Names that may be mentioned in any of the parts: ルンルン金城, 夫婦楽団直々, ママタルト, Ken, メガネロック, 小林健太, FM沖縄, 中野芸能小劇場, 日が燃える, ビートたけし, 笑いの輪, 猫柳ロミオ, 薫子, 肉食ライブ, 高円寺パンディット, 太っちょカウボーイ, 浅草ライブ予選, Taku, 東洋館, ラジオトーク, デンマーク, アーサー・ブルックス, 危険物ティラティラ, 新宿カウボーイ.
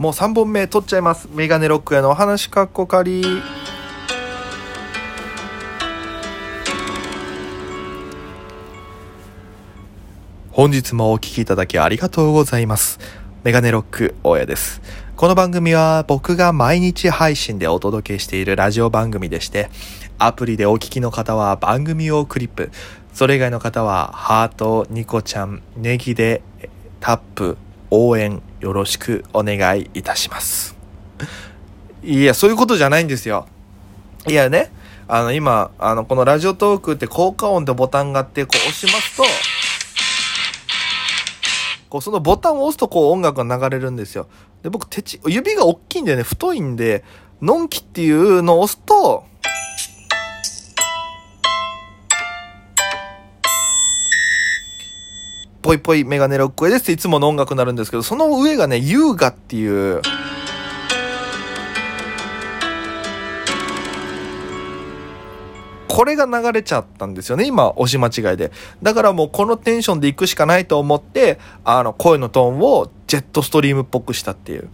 もう3本目取っちゃいます。メガネロックへのお話かっこかり。本日もお聞きいただきありがとうございます。メガネロック大家です。この番組は僕が毎日配信でお届けしているラジオ番組でして、アプリでお聞きの方は番組をクリップ、それ以外の方はハート、ニコちゃん、ネギでタップ、応援よろしくお願いいたします。いや、そういうことじゃないんですよ。いやね、今このラジオトークって効果音でボタンがあって、こう押しますと、こうそのボタンを押すとこう音楽が流れるんですよ。で、僕指が大きいんでね、太いんで、のんきっていうのを押すと、ぽいぽいメガネロックへですっていつもの音楽になるんですけど、その上がね、優雅っていう、これが流れちゃったんですよね、今押し間違いで。だからもうこのテンションで行くしかないと思って、声のトーンをジェットストリームっぽくしたっていう。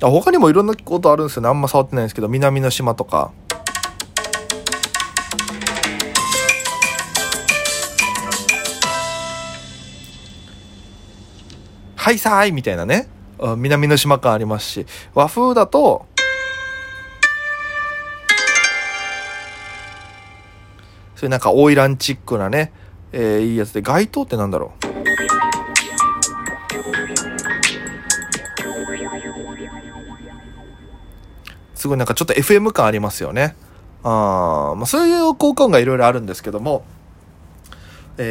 他にもいろんなことあるんですよね、あんま触ってないんですけど、南の島とかハイサーイみたいなね、南の島感ありますし、和風だとそれなんかオイランチックなね、いいやつで、街灯ってなんだろう、すごいなんかちょっと FM 感ありますよね。まあ、そういう効果音がいろいろあるんですけども、う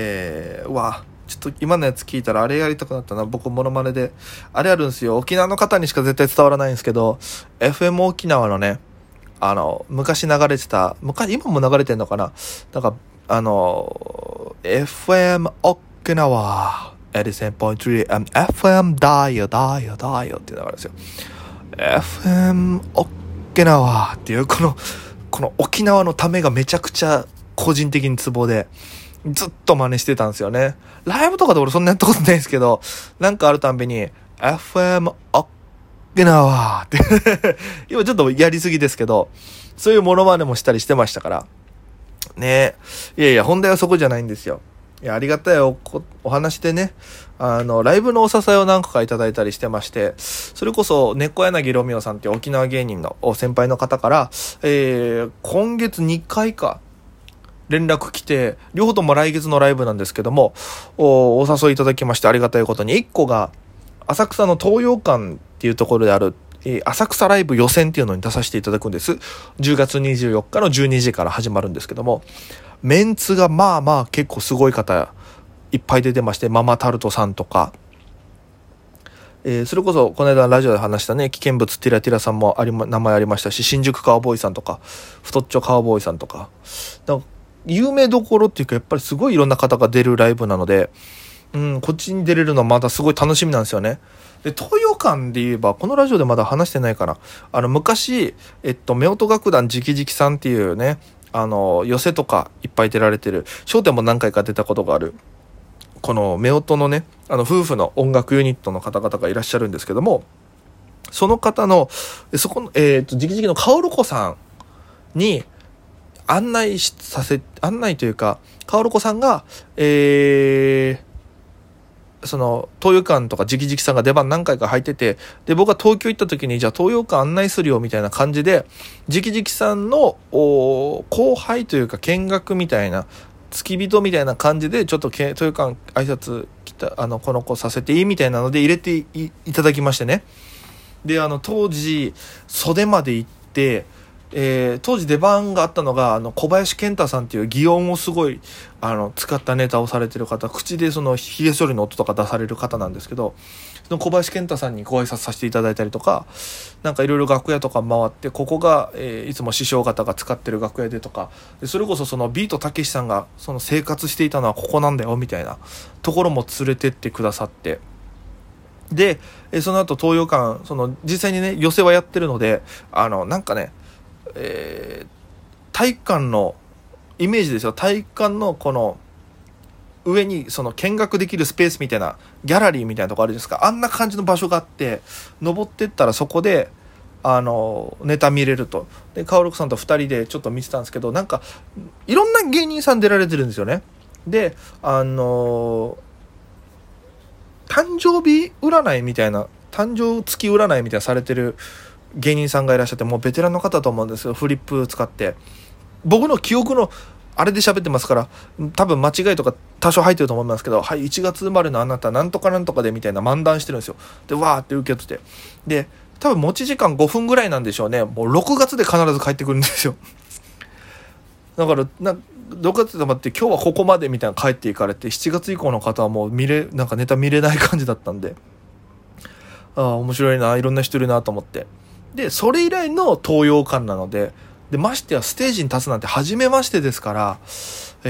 わ、ちょっと今のやつ聞いたらあれやりたくなったな。僕モノマネであれあるんですよ、沖縄の方にしか絶対伝わらないんですけど、 FM 沖縄のね、昔流れてた、今も流れてんのかな、だからFM 沖縄 80.3 FM だよだよだよっていう流れですよ。 FM 沖縄っていうこの沖縄のためがめちゃくちゃ個人的にツボで、ずっと真似してたんですよね。ライブとかで俺そんなやったことないですけど、なんかあるたんびに FM 沖縄って今ちょっとやりすぎですけど、そういうモノマネもしたりしてましたからね。え、いやいや、本題はそこじゃないんですよ。いや、ありがたい お話でね、ライブのお支えを何個かいただいたりしてまして、それこそ猫柳ロミオさんっていう沖縄芸人の先輩の方から、今月2回か連絡来て、両方とも来月のライブなんですけども、 お誘いいただきまして、ありがたいことに1個が浅草の東洋館っていうところである、浅草ライブ予選っていうのに出させていただくんです。10月24日の12時から始まるんですけども、メンツがまあまあ結構すごい方いっぱい出てまして、ママタルトさんとか、それこそこの間ラジオで話したね、危険物ティラティラさんも名前ありましたし、新宿カウボーイさんとか、太っちょカウボーイさんとか、有名どころっていうか、やっぱりすごいいろんな方が出るライブなので、こっちに出れるのはまたすごい楽しみなんですよね。で、東洋館で言えば、このラジオでまだ話してないかな、昔、夫婦楽団直々さんっていうね、寄席とかいっぱい出られてる、商店も何回か出たことがある、この夫婦のね、夫婦の音楽ユニットの方々がいらっしゃるんですけども、その方のそこの、直々の薫子さんに案内というか、薫子さんがその東洋館とか直々さんが出番何回か入ってて、で、僕が東京行った時に、じゃあ東洋館案内するよみたいな感じで、直々さんの後輩というか、見学みたいな、付き人みたいな感じで、ちょっと東洋館挨拶来た、この子させていいみたいなので入れて いただきましてね。で、当時袖まで行って、当時出番があったのが、小林健太さんっていう擬音をすごい使ったネタをされてる方、口でそのひげ処理の音とか出される方なんですけど、その小林健太さんにご挨拶させていただいたりとか、なんかいろいろ楽屋とか回って、ここが、いつも師匠方が使ってる楽屋でとか、それこそそのビートたけしさんがその生活していたのはここなんだよみたいなところも連れてってくださって、で、その後東洋館、その実際にね寄席はやってるので、なんかね、体育館のイメージですよ。体育館のこの上にその見学できるスペースみたいなギャラリーみたいなとこあるんですか、あんな感じの場所があって、登ってったらそこでネタ見れると。でカオルクさんと2人でちょっと見てたんですけど、なんかいろんな芸人さん出られてるんですよね。で誕生日占いみたいな、誕生月占いみたいなされてる芸人さんがいらっしゃって、もうベテランの方と思うんですよ。フリップ使って僕の記憶のあれで喋ってますから、多分間違いとか多少入ってると思いますけど、はい、1月生まれのあなたなんとかなんとかでみたいな漫談してるんですよ。でわーって受け取って、で多分持ち時間5分ぐらいなんでしょうね。もう6月で必ず帰ってくるんですよ。だから6月で待って今日はここまでみたいな帰っていかれて、7月以降の方はもうなんかネタ見れない感じだったんで、ああ面白いな、いろんな人いるなと思って、でそれ以来の東洋館なので、でましてやステージに立つなんて初めましてですから、どう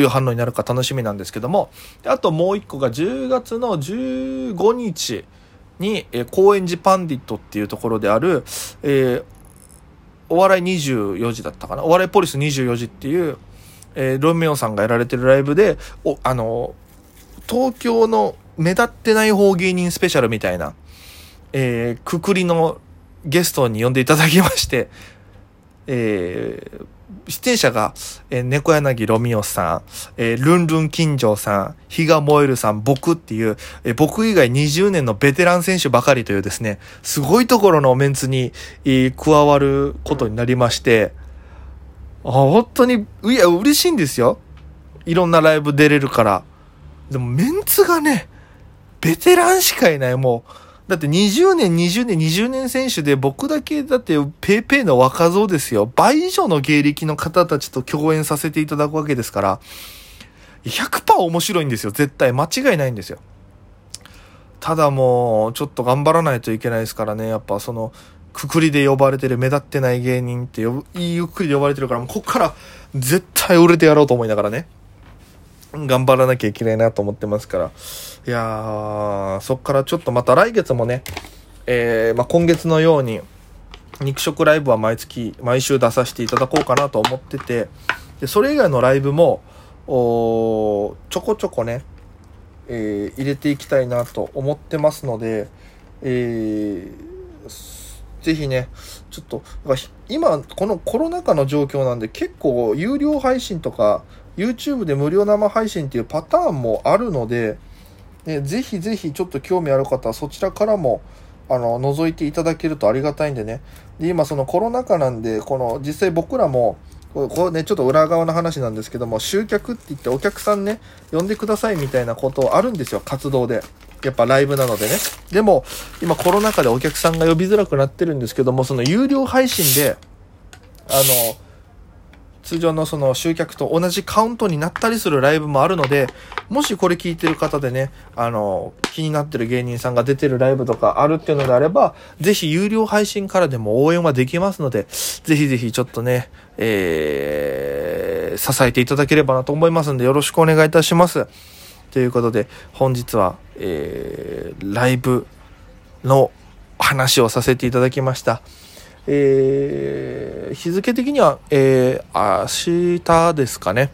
いう反応になるか楽しみなんですけども、あともう一個が10月の15日に、高円寺パンディットっていうところである、お笑い24時だったかな、お笑いポリス24時っていう、ロミオさんがやられてるライブで、東京の目立ってない方芸人スペシャルみたいな、くくりのゲストに呼んでいただきまして、出演者が、猫柳ロミオさん、ルンルン金城さん、日が燃えるさん、僕っていう、僕以外20年のベテラン選手ばかりというですね、すごいところのメンツに、加わることになりまして、本当にいや嬉しいんですよ。いろんなライブ出れるから。でもメンツがね、ベテランしかいない。もうだって20年選手で、僕だけだってペーペーの若造ですよ。倍以上の芸歴の方たちと共演させていただくわけですから、 100% 面白いんですよ。絶対間違いないんですよ。ただもうちょっと頑張らないといけないですからね。やっぱそのくくりで呼ばれてる目立ってない芸人ってゆっくりで呼ばれてるから、もうこっから絶対売れてやろうと思いながらね、頑張らなきゃいけないなと思ってますから。いやー、そっからちょっとまた来月もね、今月のように肉食ライブは毎週出させていただこうかなと思ってて、でそれ以外のライブもちょこちょこね、入れていきたいなと思ってますので、ぜひね、ちょっと今このコロナ禍の状況なんで、結構有料配信とかYouTube で無料生配信っていうパターンもあるので、ぜひぜひちょっと興味ある方はそちらからも覗いていただけるとありがたいんでね。で今そのコロナ禍なんで、この実際僕らもこれね、ちょっと裏側の話なんですけども、集客って言ってお客さんね呼んでくださいみたいなことあるんですよ、活動で。やっぱライブなのでね。でも今コロナ禍でお客さんが呼びづらくなってるんですけども、その有料配信で通常のその集客と同じカウントになったりするライブもあるので、もしこれ聞いてる方でね、気になってる芸人さんが出てるライブとかあるっていうのであれば、ぜひ有料配信からでも応援はできますので、ぜひぜひちょっとね、支えていただければなと思いますんで、よろしくお願いいたします。ということで、本日は、ライブの話をさせていただきました。日付的には、明日ですかね、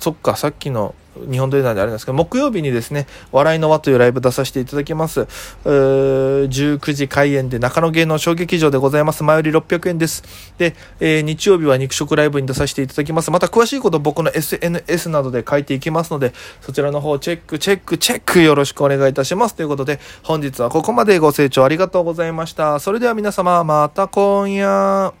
そっか、さっきの日本データであれなんですけど、木曜日にですね、笑いの輪というライブ出させていただきます。19時開演で中野芸能小劇場でございます。前より600円です。で、日曜日は肉食ライブに出させていただきます。また詳しいこと僕の SNS などで書いていきますので、そちらの方チェックよろしくお願いいたします。ということで、本日はここまで。ご清聴ありがとうございました。それでは皆様、また今夜。